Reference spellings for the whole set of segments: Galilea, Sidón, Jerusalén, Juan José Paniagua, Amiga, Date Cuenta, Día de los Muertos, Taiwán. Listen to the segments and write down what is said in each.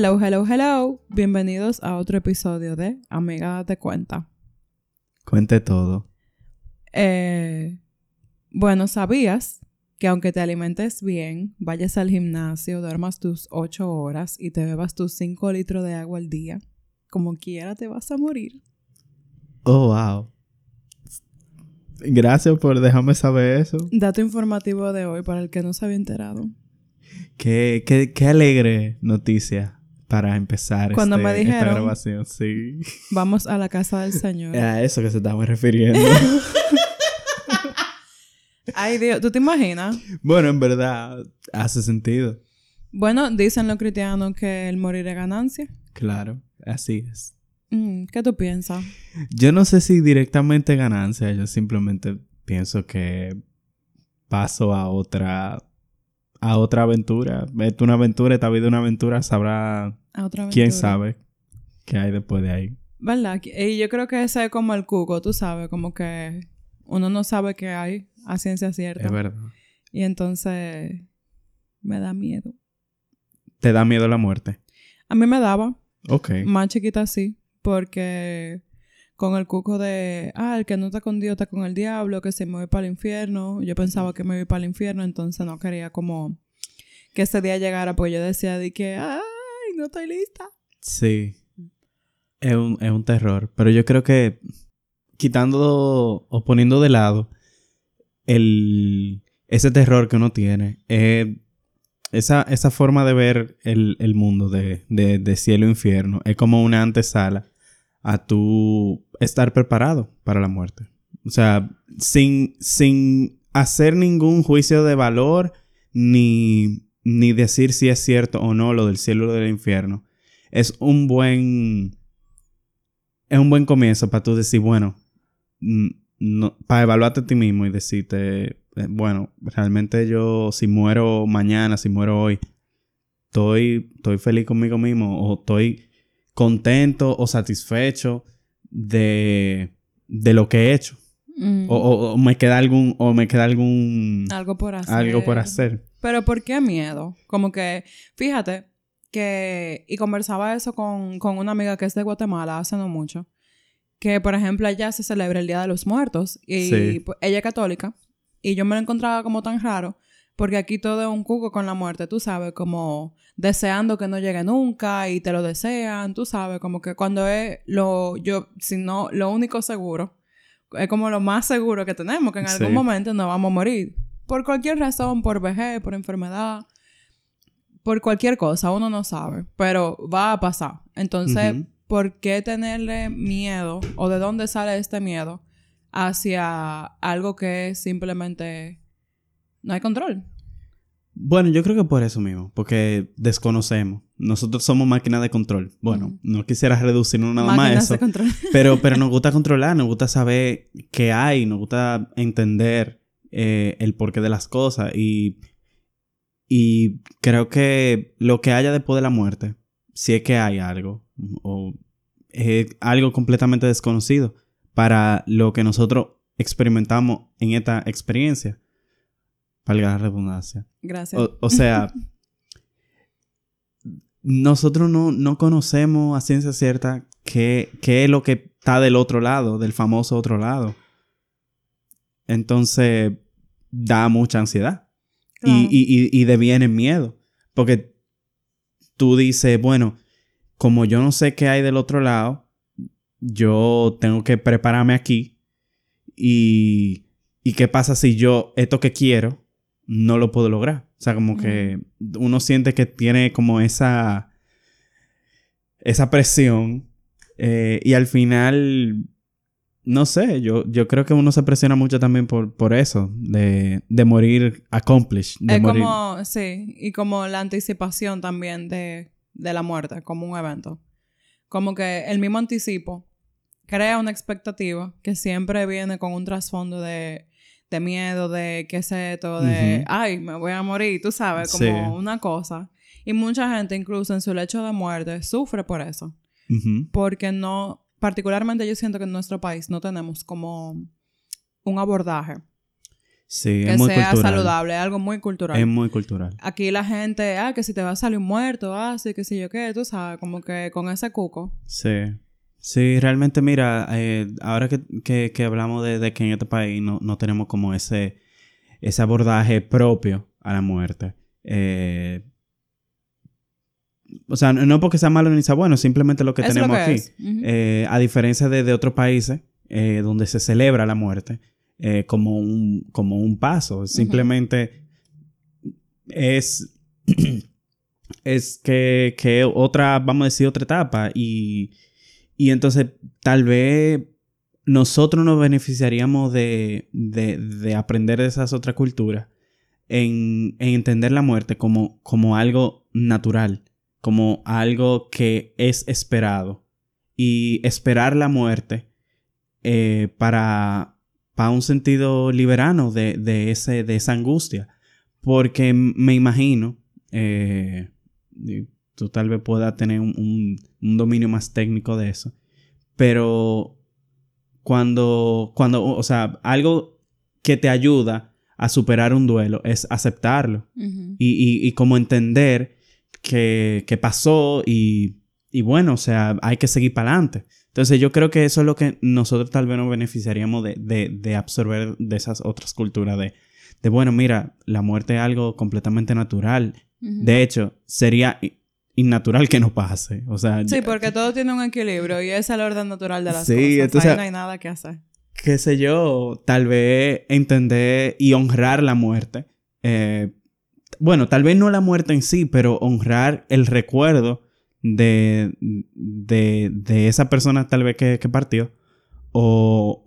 Hello, hello, hello. Bienvenidos a otro episodio de Amiga, Date Cuenta. Cuente todo. Bueno, ¿sabías que aunque te alimentes bien, vayas al gimnasio, duermas tus 8 horas y te bebas tus 5 litros de agua al día, como quiera te vas a morir? Oh, wow. Gracias por dejarme saber eso. Dato informativo de hoy para el que no se había enterado. Qué alegre noticia. Para empezar cuando me dijeron, esta grabación, sí. Vamos a la casa del Señor. A eso que se estaba refiriendo. Ay, Dios, ¿tú te imaginas? Bueno, en verdad, hace sentido. Bueno, dicen los cristianos que el morir es ganancia. Claro, así es. ¿Qué tú piensas? Yo no sé si directamente ganancia, yo simplemente pienso que paso a otra aventura. Es una aventura, esta vida es una aventura. Sabrá quién sabe qué hay después de ahí. ¿Verdad? Y yo creo que ese es como el cuco, tú sabes. Como que uno no sabe qué hay a ciencia cierta. Es verdad. Y entonces me da miedo. ¿Te da miedo la muerte? A mí me daba. Ok. Más chiquita sí. Porque con el cuco de... el que no está con Dios está con el diablo. Que se me voy para el infierno. Yo pensaba que me voy para el infierno. Entonces no quería como... que ese día llegara. Porque yo decía de que... ¡ay! No estoy lista. Sí. Es un terror. Pero yo creo que... quitando... o poniendo de lado... ese terror que uno tiene. Esa forma de ver el mundo. De cielo e infierno. Es como una antesala. A tu estar preparado para la muerte. O sea, sin hacer ningún juicio de valor, ni decir si es cierto o no lo del cielo o del infierno. Es un buen comienzo para tú decir, bueno, no, para evaluarte a ti mismo y decirte, bueno, realmente yo si muero mañana, si muero hoy, estoy feliz conmigo mismo o estoy... contento o satisfecho de lo que he hecho. Mm. O me queda algún... algo por hacer. Pero ¿por qué miedo? Como que... fíjate que... y conversaba eso con una amiga que es de Guatemala hace no mucho. Que, por ejemplo, allá se celebra el Día de los Muertos. Y sí. Ella es católica. Y yo me lo encontraba como tan raro. Porque aquí todo es un cuco con la muerte, tú sabes, como deseando que no llegue nunca y te lo desean, tú sabes, como que cuando es lo único seguro, es como lo más seguro que tenemos, que en algún momento nos vamos a morir. Por cualquier razón, por vejez, por enfermedad, por cualquier cosa, uno no sabe, pero va a pasar. Entonces, ¿por qué tenerle miedo o de dónde sale este miedo hacia algo que simplemente... no hay control? Bueno, yo creo que por eso mismo. Porque desconocemos. Nosotros somos máquinas de control. Bueno, no quisiera reducirnos nada más a eso. De control. Pero nos gusta controlar. Nos gusta saber qué hay. Nos gusta entender el porqué de las cosas. Y creo que lo que haya después de la muerte, si es que hay algo, o es algo completamente desconocido para lo que nosotros experimentamos en esta experiencia. Valga la redundancia. Gracias. O sea, nosotros no conocemos a ciencia cierta qué es lo que está del otro lado, del famoso otro lado. Entonces, da mucha ansiedad. Claro. Y deviene miedo. Porque tú dices, bueno, como yo no sé qué hay del otro lado, yo tengo que prepararme aquí. ¿Y qué pasa si yo esto que quiero no lo puedo lograr? O sea, como que uno siente que tiene como esa presión. Y al final, no sé, yo creo que uno se presiona mucho también por eso. De morir accomplished. Es como, sí, y como la anticipación también de la muerte, como un evento. Como que el mismo anticipo crea una expectativa que siempre viene con un trasfondo de miedo, de qué sé esto, de... ¡ay, me voy a morir! Tú sabes, como una cosa. Y mucha gente, incluso en su lecho de muerte, sufre por eso. Porque no... particularmente yo siento que en nuestro país no tenemos como un abordaje Sí, que es muy sea cultural. Saludable, es algo muy cultural. Es muy cultural. Aquí la gente, que si te va a salir un muerto, sí, que si yo qué, tú sabes, como que con ese cuco. Sí. Sí, realmente, mira, ahora que hablamos de que en este país no tenemos como ese abordaje propio a la muerte. O sea, no porque sea malo ni sea bueno, simplemente lo que es tenemos lo que aquí. Uh-huh. A diferencia de otros países donde se celebra la muerte. Como un paso. Simplemente uh-huh. es que otra, vamos a decir, otra etapa. Y entonces, tal vez nosotros nos beneficiaríamos de aprender de esas otras culturas en entender la muerte como algo natural, como algo que es esperado. Y esperar la muerte para un sentido liberano de esa angustia. Porque me imagino, tú tal vez puedas tener un dominio más técnico de eso, pero cuando, o sea, algo que te ayuda a superar un duelo es aceptarlo. Uh-huh. Y como entender que pasó y bueno, o sea, hay que seguir para adelante. Entonces yo creo que eso es lo que nosotros tal vez nos beneficiaríamos de absorber de esas otras culturas de bueno, mira, la muerte es algo completamente natural. Uh-huh. De hecho, sería innatural que no pase. O sea, sí, porque todo tiene un equilibrio y es el orden natural de las cosas. Sí, entonces, ahí no hay nada que hacer. Qué sé yo, tal vez entender y honrar la muerte. Bueno, tal vez no la muerte en sí, pero honrar el recuerdo de esa persona tal vez que partió o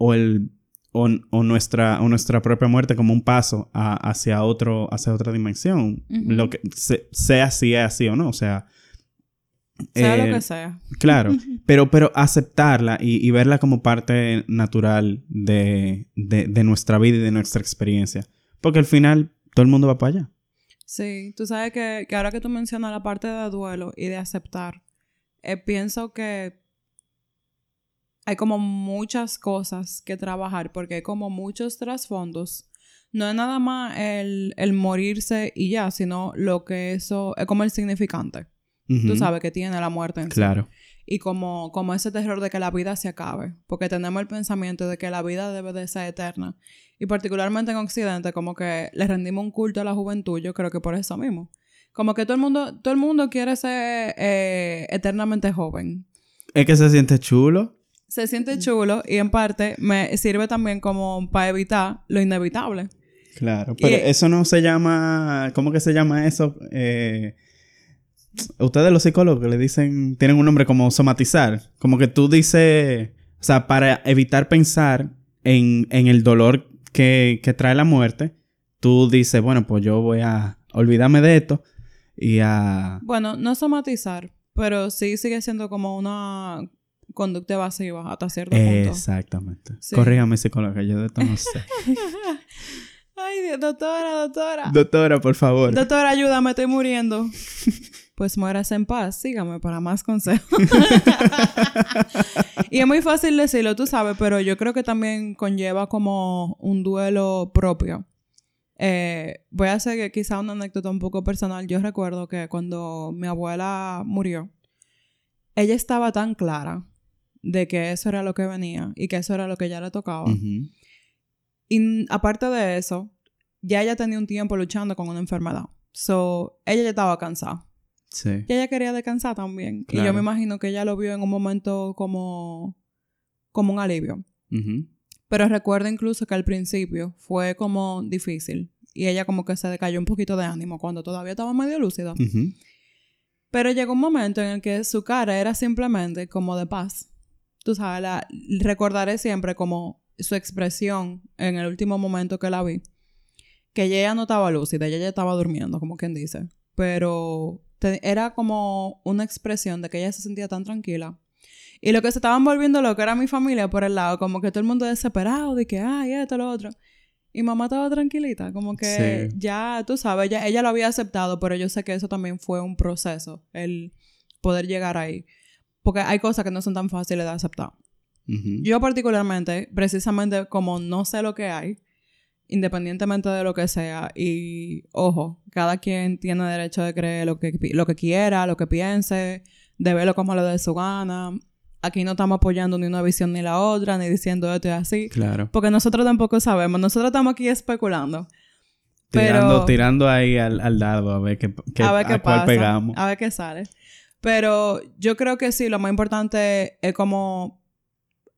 nuestra propia muerte como un paso hacia otra dimensión. Uh-huh. Lo que sea, si es así o no, o sea, sea lo que sea, claro. pero aceptarla y verla como parte natural de nuestra vida y de nuestra experiencia, porque al final todo el mundo va para allá. Sí, tú sabes que ahora que tú mencionas la parte de duelo y de aceptar, pienso que hay como muchas cosas que trabajar porque hay como muchos trasfondos. No es nada más el morirse y ya, sino lo que eso es como el significante. Uh-huh. Tú sabes que tiene la muerte en sí. Claro. Y como ese terror de que la vida se acabe, porque tenemos el pensamiento de que la vida debe de ser eterna. Y particularmente en Occidente, como que le rendimos un culto a la juventud, yo creo que por eso mismo. Como que todo el mundo quiere ser eternamente joven. Es que se siente chulo. Se siente chulo y en parte me sirve también como para evitar lo inevitable. Claro, pero eso no se llama... ¿Cómo que se llama eso? Ustedes los psicólogos le dicen... Tienen un nombre como somatizar. Como que tú dices... O sea, para evitar pensar en el dolor que trae la muerte, tú dices, bueno, pues yo voy a olvidarme de esto y a... Bueno, no somatizar, pero sí sigue siendo como una conducta evasiva hasta cierto punto. Exactamente. Sí. Corrígame, psicóloga, yo de esto no sé. Ay, Dios, doctora. Doctora, por favor. Doctora, ayúdame, estoy muriendo. Pues muérase en paz, sígame para más consejos. Y es muy fácil decirlo, tú sabes, pero yo creo que también conlleva como un duelo propio. Voy a hacer quizá una anécdota un poco personal. Yo recuerdo que cuando mi abuela murió, ella estaba tan clara de que eso era lo que venía y que eso era lo que ya le tocaba. Uh-huh. Y aparte de eso, ya ella tenía un tiempo luchando con una enfermedad. So, ella ya estaba cansada. Sí. Y ella quería descansar también. Claro. Y yo me imagino que ella lo vio en un momento como un alivio. Uh-huh. Pero recuerdo incluso que al principio fue como difícil. Y ella como que se decayó un poquito de ánimo cuando todavía estaba medio lúcida. Uh-huh. Pero llegó un momento en el que su cara era simplemente como de paz. Tú sabes, recordaré siempre como su expresión en el último momento que la vi. Que ella no estaba lúcida, ella ya estaba durmiendo, como quien dice. Pero... era como una expresión de que ella se sentía tan tranquila. Y lo que se estaban volviendo loco era mi familia por el lado. Como que todo el mundo desesperado. De que, esto, lo otro. Y mamá estaba tranquilita. Como que sí. Ya, tú sabes, ella lo había aceptado. Pero yo sé que eso también fue un proceso. El poder llegar ahí. Porque hay cosas que no son tan fáciles de aceptar. Uh-huh. Yo particularmente, precisamente como no sé lo que hay. independientemente de lo que sea. Y, ojo, cada quien tiene derecho de creer lo que quiera, lo que piense, de verlo como le dé su gana. Aquí no estamos apoyando ni una visión ni la otra, ni diciendo esto y así. Claro. Porque nosotros tampoco sabemos. Nosotros estamos aquí especulando. Tirando ahí al dardo a ver qué pasa, pegamos. A ver qué sale. Pero yo creo que sí, lo más importante es como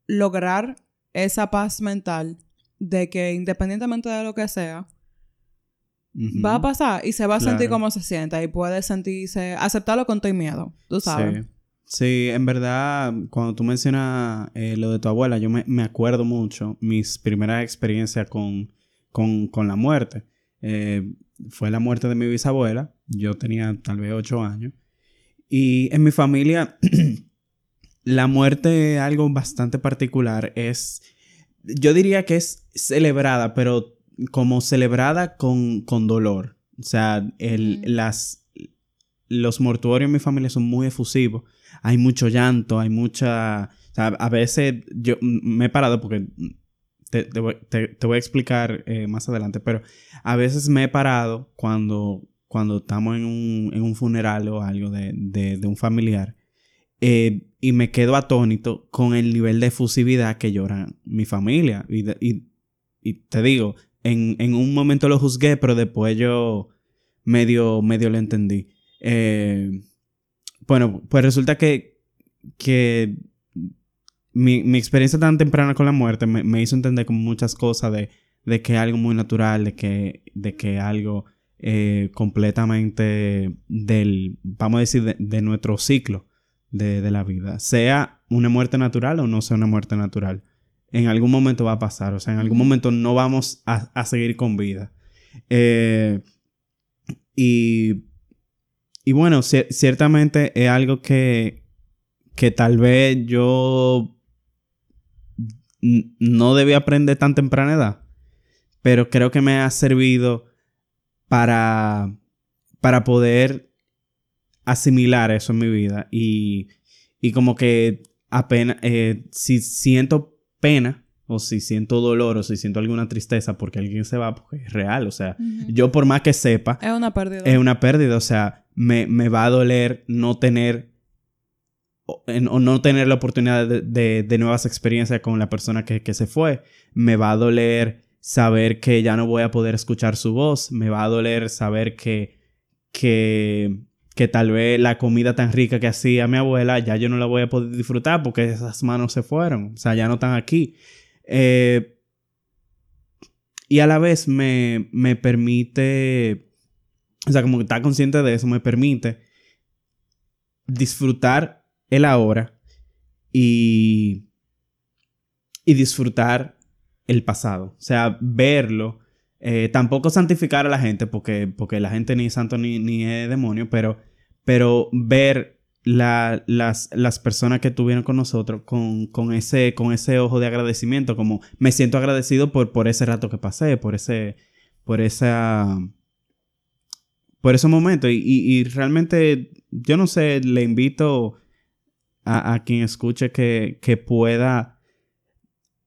lograr esa paz mental de que independientemente de lo que sea, uh-huh, va a pasar y se va a sentir como se sienta y puede sentirse, aceptarlo con todo miedo, tú sabes. Sí, en verdad, cuando tú mencionas lo de tu abuela, yo me acuerdo mucho mis primeras experiencias con la muerte. Fue la muerte de mi bisabuela. Yo tenía tal vez 8 años. Y en mi familia, la muerte es algo bastante particular. Yo diría que es celebrada, pero como celebrada con dolor. O sea, los mortuorios en mi familia son muy efusivos. Hay mucho llanto, hay mucha... O sea, a veces yo me he parado porque... Te voy a explicar más adelante, pero a veces me he parado cuando estamos en un funeral o algo de un familiar y me quedo atónito con el nivel de efusividad que llora mi familia. Y te digo, en un momento lo juzgué, pero después yo medio lo entendí. Bueno, pues resulta que mi experiencia tan temprana con la muerte me hizo entender como muchas cosas de que algo muy natural, de que algo completamente vamos a decir, de nuestro ciclo de la vida. Sea una muerte natural o no sea una muerte natural. En algún momento va a pasar. O sea, en algún momento no vamos a seguir con vida. Y bueno, ciertamente es algo que tal vez yo... no debí aprender tan temprana edad, pero creo que me ha servido para poder asimilar eso en mi vida y como que apenas si siento pena o si siento dolor o si siento alguna tristeza porque alguien se va, porque es real, o sea, uh-huh, yo por más que sepa es una pérdida, o sea, me va a doler no tener o no tener la oportunidad de nuevas experiencias con la persona que se fue. Me va a doler saber que ya no voy a poder escuchar su voz. Me va a doler saber que tal vez la comida tan rica que hacía mi abuela ya yo no la voy a poder disfrutar porque esas manos se fueron. O sea, ya no están aquí. Y a la vez me permite... O sea, como que estar consciente de eso me permite disfrutar el ahora y disfrutar el pasado. O sea, verlo. Tampoco santificar a la gente porque la gente ni es santo ni es demonio, pero ver las personas que estuvieron con nosotros con ese ojo de agradecimiento, como me siento agradecido por ese rato que pasé, por ese momento. Y realmente, yo no sé, le invito... A quien escuche que pueda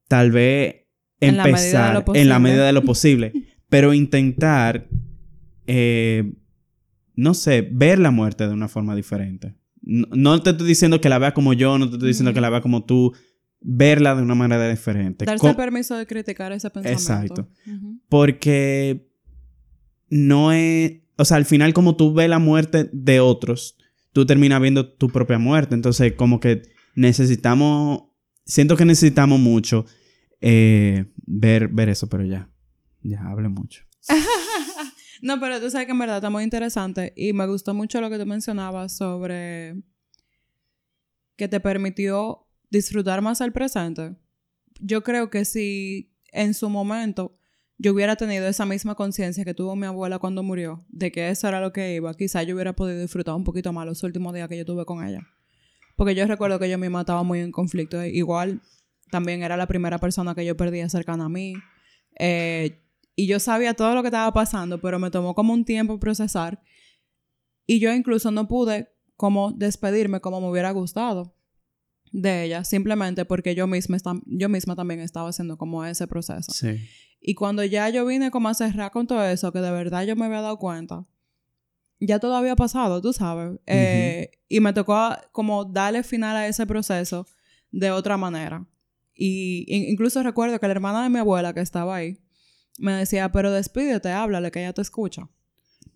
tal vez empezar en la medida de lo posible, pero intentar no sé, ver la muerte de una forma diferente. No te estoy diciendo que la vea como yo, no te estoy diciendo que la vea como tú, verla de una manera diferente. Darse permiso de criticar ese pensamiento. Exacto. Uh-huh. Porque no es, o sea, al final como tú ves la muerte de otros, tú terminas viendo tu propia muerte. Entonces, como que necesitamos mucho ver eso, pero ya hablé mucho. No, pero tú sabes que en verdad está muy interesante y me gustó mucho lo que tú mencionabas sobre que te permitió disfrutar más el presente. Yo creo que si en su momento yo hubiera tenido esa misma conciencia que tuvo mi abuela cuando murió, de que eso era lo que iba, quizás yo hubiera podido disfrutar un poquito más los últimos días que yo tuve con ella. Porque yo recuerdo que yo misma estaba muy en conflicto. Igual, también era la primera persona que yo perdía cercana a mí. Y yo sabía todo lo que estaba pasando, pero me tomó como un tiempo procesar. Y yo incluso no pude como despedirme como me hubiera gustado. de ella, simplemente porque yo misma también estaba haciendo como ese proceso. Sí. Y cuando ya yo vine como a cerrar con todo eso, que de verdad yo me había dado cuenta, ya todo había pasado, tú sabes. Y me tocó como darle final a ese proceso de otra manera. Y incluso recuerdo que la hermana de mi abuela que estaba ahí me decía, pero despídete, háblale, que ella te escucha.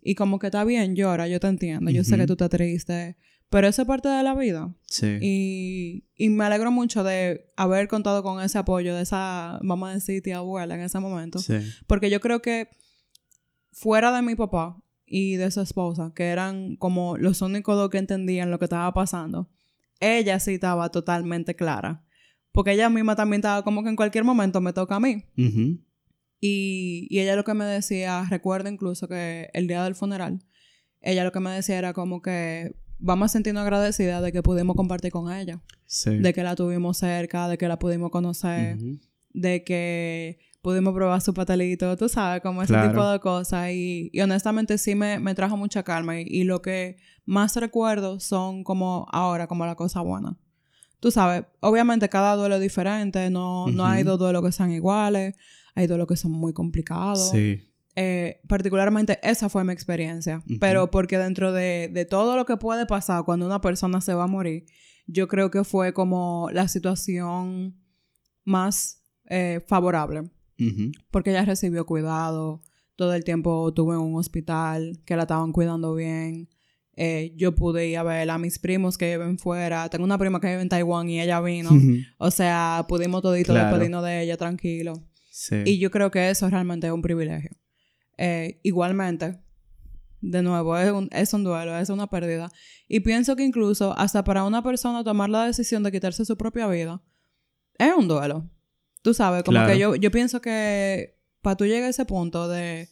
Y como que está bien, llora, yo te entiendo, yo sé que tú te triste, pero eso es parte de la vida. Sí. Y me alegro mucho de haber contado con ese apoyo de esa, vamos a decir, tía abuela en ese momento. Sí. Porque yo creo que fuera de mi papá y de su esposa, que eran como los únicos dos que entendían lo que estaba pasando, ella sí estaba totalmente clara. Porque ella misma también estaba como que en cualquier momento me toca a mí. Y ella lo que me decía, recuerdo incluso que el día del funeral, ella lo que me decía era como que vamos a sentirnos agradecidas de que pudimos compartir con ella. Sí. De que la tuvimos cerca, de que la pudimos conocer, de que pudimos probar su pastelito, tú sabes, como ese tipo de cosas. Y honestamente sí me trajo mucha calma. Y lo que más recuerdo son como ahora, como la cosa buena. Tú sabes, obviamente cada duelo es diferente, no hay dos duelos que sean iguales. Hay duelos que son muy complicados. Sí. Particularmente esa fue mi experiencia. Pero porque dentro de todo lo que puede pasar cuando una persona se va a morir, yo creo que fue como la situación más favorable. Porque ella recibió cuidado. Todo el tiempo estuvo en un hospital que la estaban cuidando bien. Yo pude ir a ver a mis primos que viven fuera. Tengo una prima que vive en Taiwán y ella vino. O sea, pudimos todito despedirnos de ella tranquilo. Sí. Y yo creo que eso realmente es un privilegio. Igualmente, de nuevo, es un duelo, es una pérdida. Y pienso que incluso hasta para una persona tomar la decisión de quitarse su propia vida, es un duelo. Tú sabes, como que yo pienso que para tú llegar a ese punto de...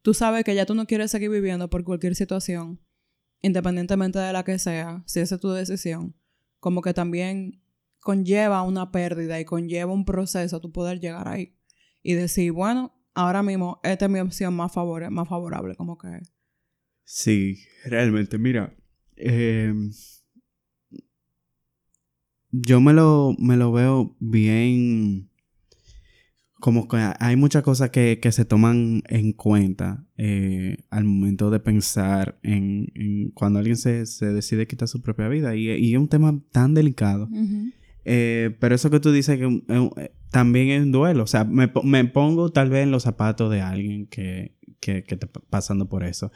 Tú sabes que ya tú no quieres seguir viviendo por cualquier situación, independientemente de la que sea, si esa es tu decisión, como que también conlleva una pérdida y conlleva un proceso tú poder llegar ahí. Y decir, bueno, ahora mismo esta es mi opción más favorable, como que... Sí, realmente, mira, yo me lo veo bien, como que hay muchas cosas que se toman en cuenta al momento de pensar en cuando alguien se decide quitar su propia vida, y es un tema tan delicado. Pero eso que tú dices que también es un duelo. O sea, me pongo tal vez en los zapatos de alguien que está pasando por eso.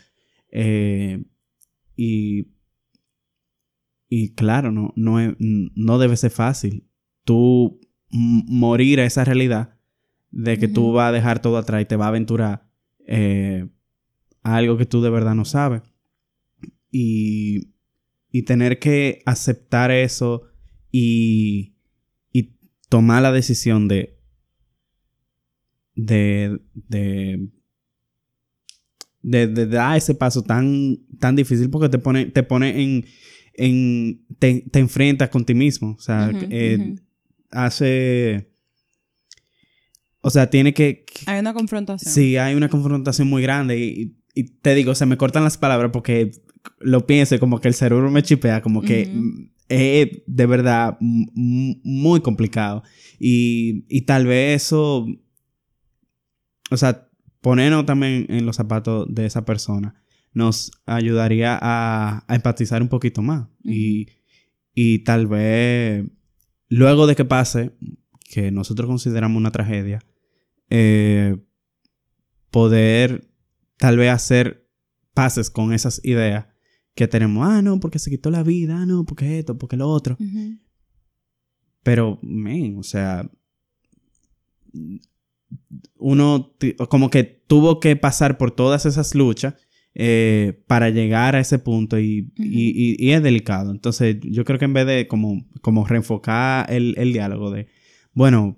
Y claro, no debe ser fácil tú morir a esa realidad de que tú vas a dejar todo atrás y te vas a aventurar a algo que tú de verdad no sabes. Y tener que aceptar eso y tomar la decisión de dar ese paso tan difícil, porque te pone en te enfrentas con ti mismo. O sea, o sea, tiene que hay una confrontación. Sí, hay una confrontación muy grande. Y te digo, se me cortan las palabras porque lo pienso, como que el cerebro me chipea, como que... Es de verdad muy complicado. Y tal vez eso... O sea, ponernos también en los zapatos de esa persona nos ayudaría a empatizar un poquito más. Y tal vez luego de que pase, que nosotros consideramos una tragedia, poder tal vez hacer paces con esas ideas que tenemos, no, porque se quitó la vida, no, porque esto, porque lo otro. Pero, o sea, uno como que tuvo que pasar por todas esas luchas para llegar a ese punto y es delicado. Entonces, yo creo que en vez de como reenfocar el diálogo de, bueno,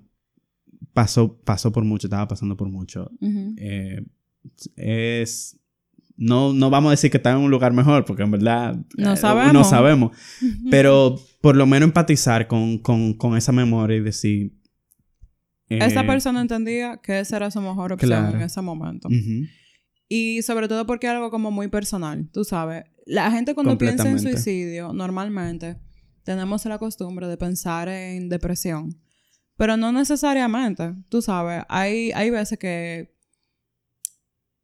pasó por mucho, estaba pasando por mucho, es... No vamos a decir que está en un lugar mejor, porque en verdad no sabemos. Pero por lo menos empatizar con esa memoria y decir... Esa persona entendía que esa era su mejor opción en ese momento. Y sobre todo porque es algo como muy personal, tú sabes. La gente cuando piensa en suicidio, normalmente, tenemos la costumbre de pensar en depresión. Pero no necesariamente, tú sabes, hay veces que...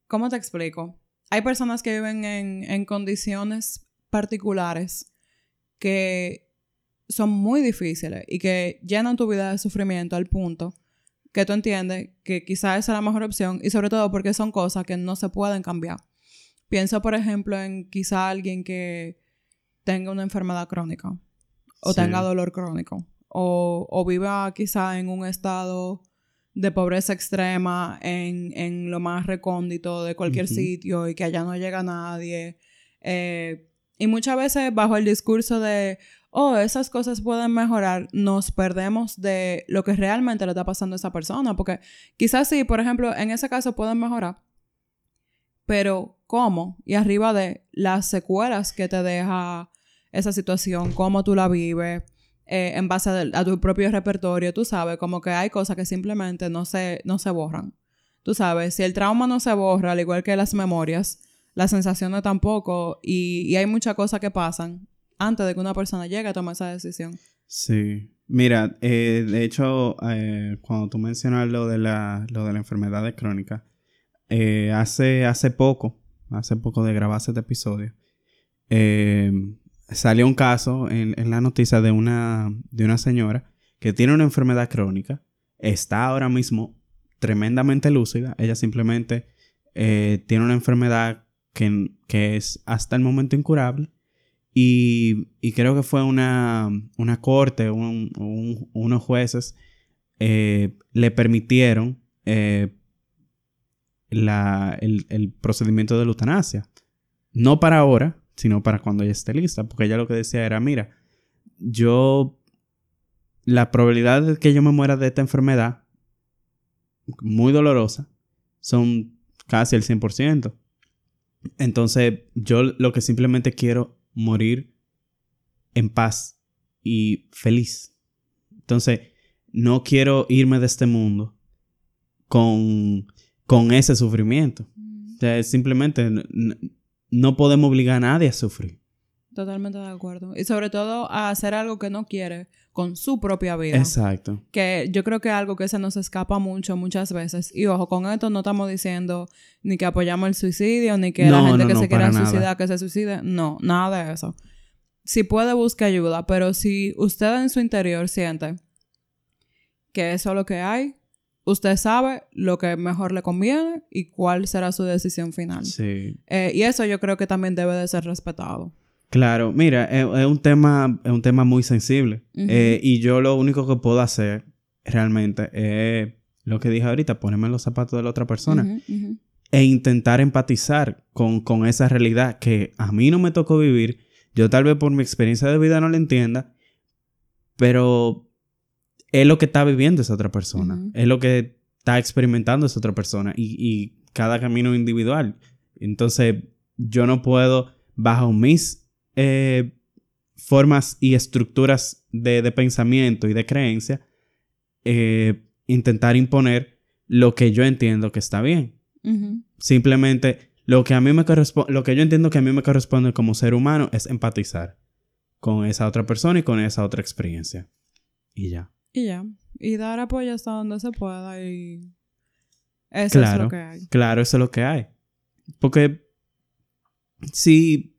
¿Cómo te explico? Hay personas que viven en condiciones particulares que son muy difíciles y que llenan tu vida de sufrimiento al punto que tú entiendes que quizás esa es la mejor opción, y sobre todo porque son cosas que no se pueden cambiar. Pienso, por ejemplo, en quizá alguien que tenga una enfermedad crónica o tenga dolor crónico. O viva quizá en un estado de pobreza extrema en lo más recóndito de cualquier sitio y que allá no llega nadie. Y muchas veces bajo el discurso de, oh, esas cosas pueden mejorar, nos perdemos de lo que realmente le está pasando a esa persona. Porque quizás sí, por ejemplo, en ese caso pueden mejorar. Pero ¿cómo? Y arriba de las secuelas que te deja esa situación, cómo tú la vives... en base a tu propio repertorio, tú sabes, como que hay cosas que simplemente no se borran. Tú sabes, si el trauma no se borra, al igual que las memorias, las sensaciones tampoco, y hay muchas cosas que pasan antes de que una persona llegue a tomar esa decisión. Sí. Mira, de hecho, cuando tú mencionas lo de la enfermedad crónica, hace poco de grabarse este episodio, salió un caso en la noticia de una señora que tiene una enfermedad crónica. Está ahora mismo tremendamente lúcida. Ella simplemente tiene una enfermedad que es hasta el momento incurable. Y creo que fue una corte, unos jueces le permitieron el procedimiento de la eutanasia. No para ahora, sino para cuando ella esté lista, porque ella lo que decía era, mira, la probabilidad de que yo me muera de esta enfermedad, muy dolorosa, son casi el 100%. Entonces, yo lo que simplemente quiero morir en paz y feliz. Entonces, no quiero irme de este mundo con ese sufrimiento. O sea, simplemente... No podemos obligar a nadie a sufrir. Totalmente de acuerdo. Y sobre todo a hacer algo que no quiere con su propia vida. Exacto. Que yo creo que es algo que se nos escapa muchas veces. Y ojo, con esto no estamos diciendo ni que apoyamos el suicidio, ni que la gente que se quiera suicidar, que se suicide. No, nada de eso. Si puede, busque ayuda. Pero si usted en su interior siente que eso es lo que hay, usted sabe lo que mejor le conviene y cuál será su decisión final. Sí. Y eso yo creo que también debe de ser respetado. Claro. Mira, es un tema muy sensible. Uh-huh. Y yo lo único que puedo hacer realmente es lo que dije ahorita, ponerme en los zapatos de la otra persona. Uh-huh, uh-huh. E intentar empatizar con esa realidad que a mí no me tocó vivir. Yo tal vez por mi experiencia de vida no la entienda, pero... es lo que está viviendo esa otra persona. Uh-huh. Es lo que está experimentando esa otra persona. Y cada camino individual. Entonces, yo no puedo, bajo mis formas y estructuras de pensamiento y de creencia, intentar imponer lo que yo entiendo que está bien. Uh-huh. Simplemente, lo que yo entiendo que a mí me corresponde como ser humano es empatizar con esa otra persona y con esa otra experiencia. Y ya. Y dar apoyo hasta donde se pueda y... Eso claro, es lo que hay. Claro, eso es lo que hay. Porque si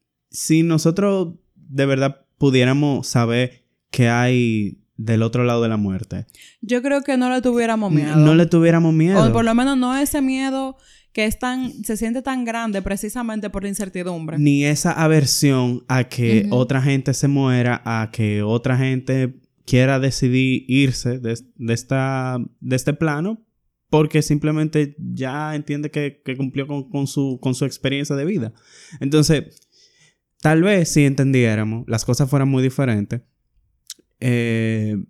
nosotros de verdad pudiéramos saber qué hay del otro lado de la muerte... Yo creo que no le tuviéramos miedo. No le tuviéramos miedo. O por lo menos no ese miedo que es se siente tan grande precisamente por la incertidumbre. Ni esa aversión a que otra gente se muera, a que otra gente... quiera decidir irse de este plano porque simplemente ya entiende que cumplió con su experiencia de vida. Entonces, tal vez si entendiéramos, las cosas fueran muy diferentes. Pero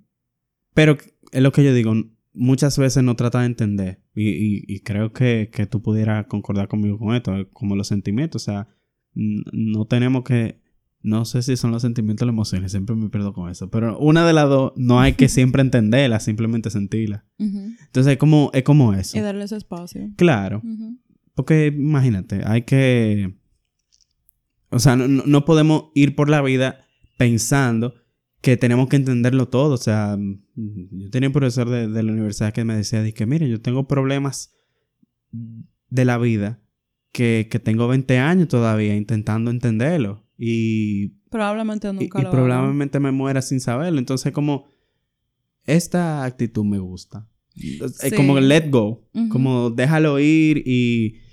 es lo que yo digo, muchas veces no trata de entender. Y creo que tú pudieras concordar conmigo con esto, como los sentimientos. O sea, no tenemos que... No sé si son los sentimientos o las emociones. Siempre me pierdo con eso. Pero una de las dos no hay que siempre entenderla. Simplemente sentirla. Uh-huh. Entonces es como eso. Y darle su espacio. Claro. Uh-huh. Porque imagínate. Hay que... O sea, no podemos ir por la vida pensando que tenemos que entenderlo todo. O sea, yo tenía un profesor de la universidad que me decía, dije, mire, yo tengo problemas de la vida que tengo 20 años todavía intentando entenderlo. Y probablemente nunca lo probablemente me muera sin saberlo. Entonces, como esta actitud me gusta. Es como let go. Uh-huh. Como déjalo ir y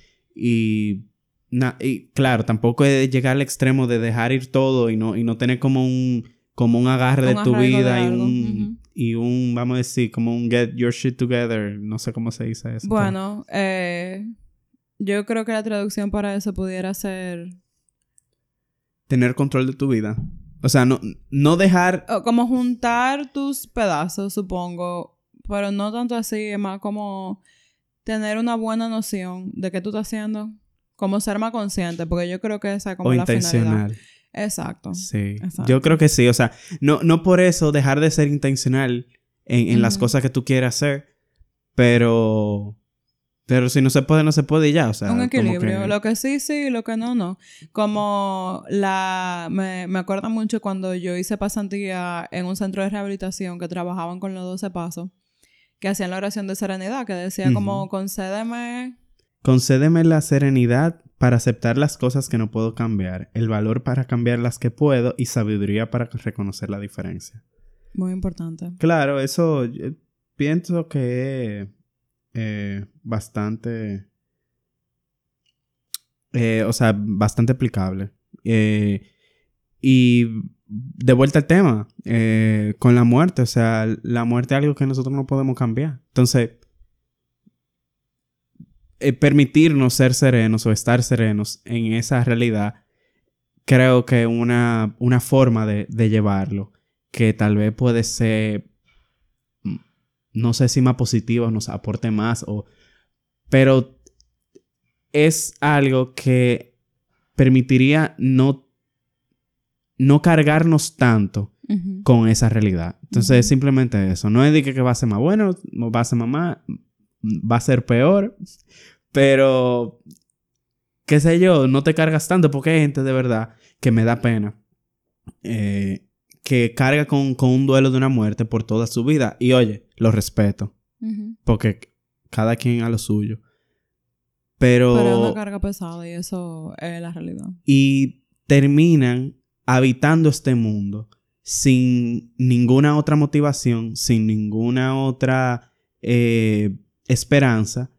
claro, tampoco es llegar al extremo de dejar ir todo y no tener como un agarre de tu vida y un, vamos a decir, como un get your shit together. No sé cómo se dice eso. Bueno, yo creo que la traducción para eso pudiera ser tener control de tu vida. O sea, no dejar... Como juntar tus pedazos, supongo. Pero no tanto así, es más como tener una buena noción de qué tú estás haciendo. Como ser más consciente, porque yo creo que esa es como o la intencional. Finalidad. Exacto. Sí. Exacto. Yo creo que sí. O sea, no por eso dejar de ser intencional en las cosas que tú quieras hacer, pero si no se puede, no se puede y ya. O sea, un equilibrio. Como que... Lo que sí, lo que no, no. Como me acuerdo mucho cuando yo hice pasantía en un centro de rehabilitación que trabajaban con los 12 pasos, que hacían la oración de serenidad, que decía como concédeme la serenidad para aceptar las cosas que no puedo cambiar, el valor para cambiar las que puedo y sabiduría para reconocer la diferencia. Muy importante. Claro, eso pienso que es bastante... o sea, bastante aplicable. Y de vuelta al tema, con la muerte. O sea, la muerte es algo que nosotros no podemos cambiar. Entonces... permitirnos ser serenos o estar serenos en esa realidad, creo que una forma de llevarlo que tal vez puede ser, no sé si más positiva, nos aporte más, pero es algo que permitiría no cargarnos tanto con esa realidad. Entonces es simplemente eso. No es de que va a ser más bueno, va a ser más mal, va a ser peor, pero qué sé yo, no te cargas tanto, porque hay gente de verdad que me da pena que carga con un duelo de una muerte por toda su vida, y oye, lo respeto porque cada quien a lo suyo, pero es una carga pesada y eso es la realidad, y terminan habitando este mundo sin ninguna otra motivación, sin ninguna otra esperanza,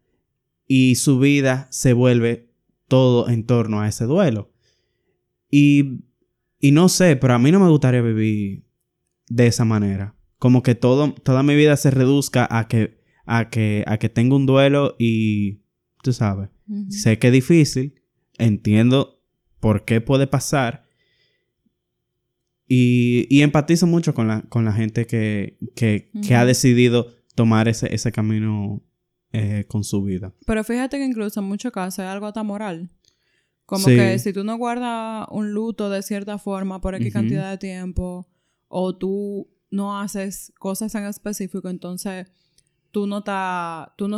y su vida se vuelve todo en torno a ese duelo. Y no sé, pero a mí no me gustaría vivir de esa manera. Como que toda mi vida se reduzca a que tengo un duelo y tú sabes, sé que es difícil, entiendo por qué puede pasar y empatizo mucho con la gente que ha decidido tomar ese camino con su vida. Pero fíjate que incluso en muchos casos es algo hasta moral. Como que si tú no guardas un luto de cierta forma por X cantidad de tiempo, o tú no haces cosas en específico, entonces tú no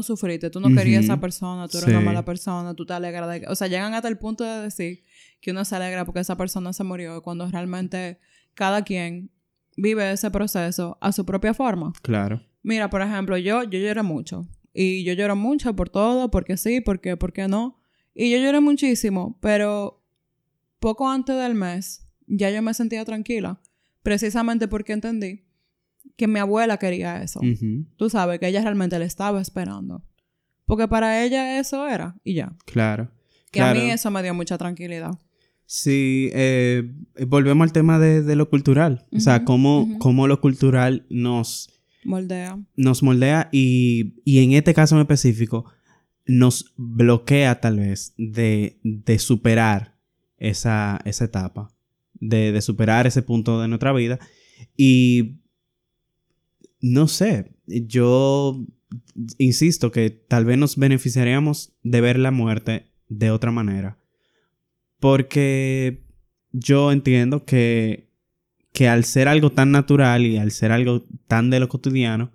sufriste, tú no querías a esa persona, tú eres una mala persona, tú te alegras de... O sea, llegan hasta el punto de decir que uno se alegra porque esa persona se murió, cuando realmente cada quien vive ese proceso a su propia forma. Claro. Mira, por ejemplo, yo lloré mucho. Y yo lloro mucho por todo, porque sí, porque, ¿por qué no? Y yo lloré muchísimo, pero poco antes del mes ya yo me sentía tranquila. Precisamente porque entendí que mi abuela quería eso. Tú sabes, que ella realmente le estaba esperando. Porque para ella eso era, y ya. Claro. Que claro. A mí eso me dio mucha tranquilidad. Sí, volvemos al tema de lo cultural. O sea, cómo lo cultural nos... Nos moldea y en este caso en específico nos bloquea tal vez de superar esa etapa, de superar ese punto de nuestra vida. Y no sé, yo insisto que tal vez nos beneficiaríamos de ver la muerte de otra manera. Porque yo entiendo que al ser algo tan natural y al ser algo tan de lo cotidiano,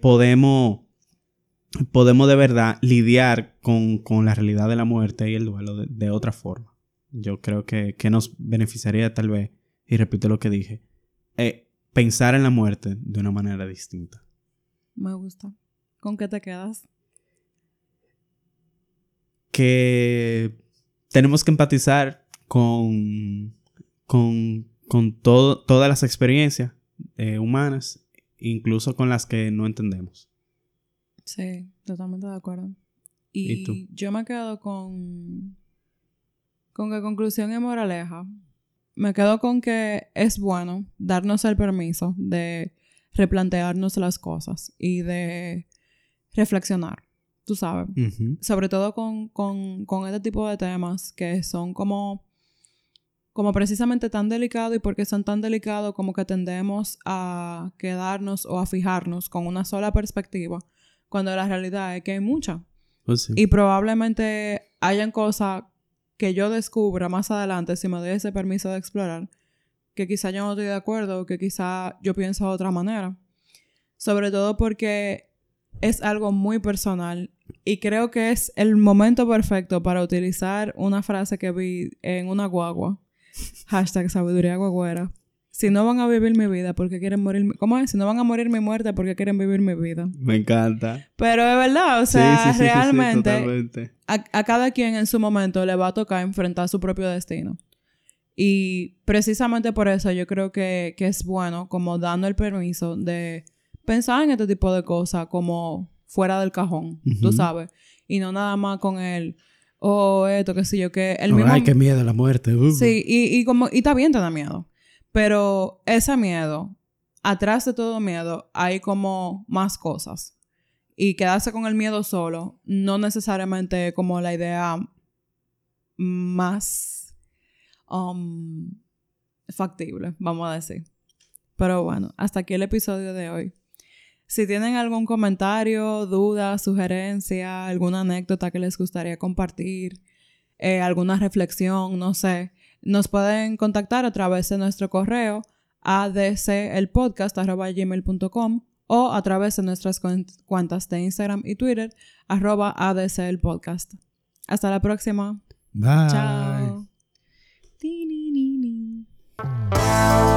podemos de verdad lidiar con la realidad de la muerte y el duelo de otra forma. Yo creo que nos beneficiaría tal vez, y repito lo que dije, pensar en la muerte de una manera distinta. Me gusta. ¿Con qué te quedas? Que tenemos que empatizar con todas las experiencias humanas, incluso con las que no entendemos. Sí, totalmente de acuerdo. ¿Y tú? Yo me quedo con que conclusión y moraleja. Me quedo con que es bueno darnos el permiso de replantearnos las cosas y de reflexionar, tú sabes. Uh-huh. Sobre todo con este tipo de temas que son como precisamente tan delicado, y porque son tan delicados como que tendemos a quedarnos o a fijarnos con una sola perspectiva, cuando la realidad es que hay muchas. Oh, sí. Y probablemente hayan cosas que yo descubra más adelante, si me doy ese permiso de explorar, que quizá yo no estoy de acuerdo, que quizá yo pienso de otra manera. Sobre todo porque es algo muy personal, y creo que es el momento perfecto para utilizar una frase que vi en una guagua. #sabiduría guagüera. Si no van a vivir mi vida, ¿por qué quieren morir? ¿Cómo es? Si no van a morir mi muerte, ¿por qué quieren vivir mi vida? Me encanta. Pero es verdad, o sea, sí, realmente sí, a cada quien en su momento le va a tocar enfrentar su propio destino. Y precisamente por eso yo creo que es bueno como dando el permiso de pensar en este tipo de cosas como fuera del cajón, uh-huh, tú sabes. Y no nada más con el... esto, qué sé yo, que el mismo... Ay, qué miedo la muerte. Sí, y está bien tener miedo. Pero ese miedo, atrás de todo miedo, hay como más cosas. Y quedarse con el miedo solo no necesariamente como la idea más factible, vamos a decir. Pero bueno, hasta aquí el episodio de hoy. Si tienen algún comentario, duda, sugerencia, alguna anécdota que les gustaría compartir, alguna reflexión, no sé, nos pueden contactar a través de nuestro correo adcelpodcast@gmail.com o a través de nuestras cuentas de Instagram y Twitter @adcelpodcast. Hasta la próxima. Bye. Chao.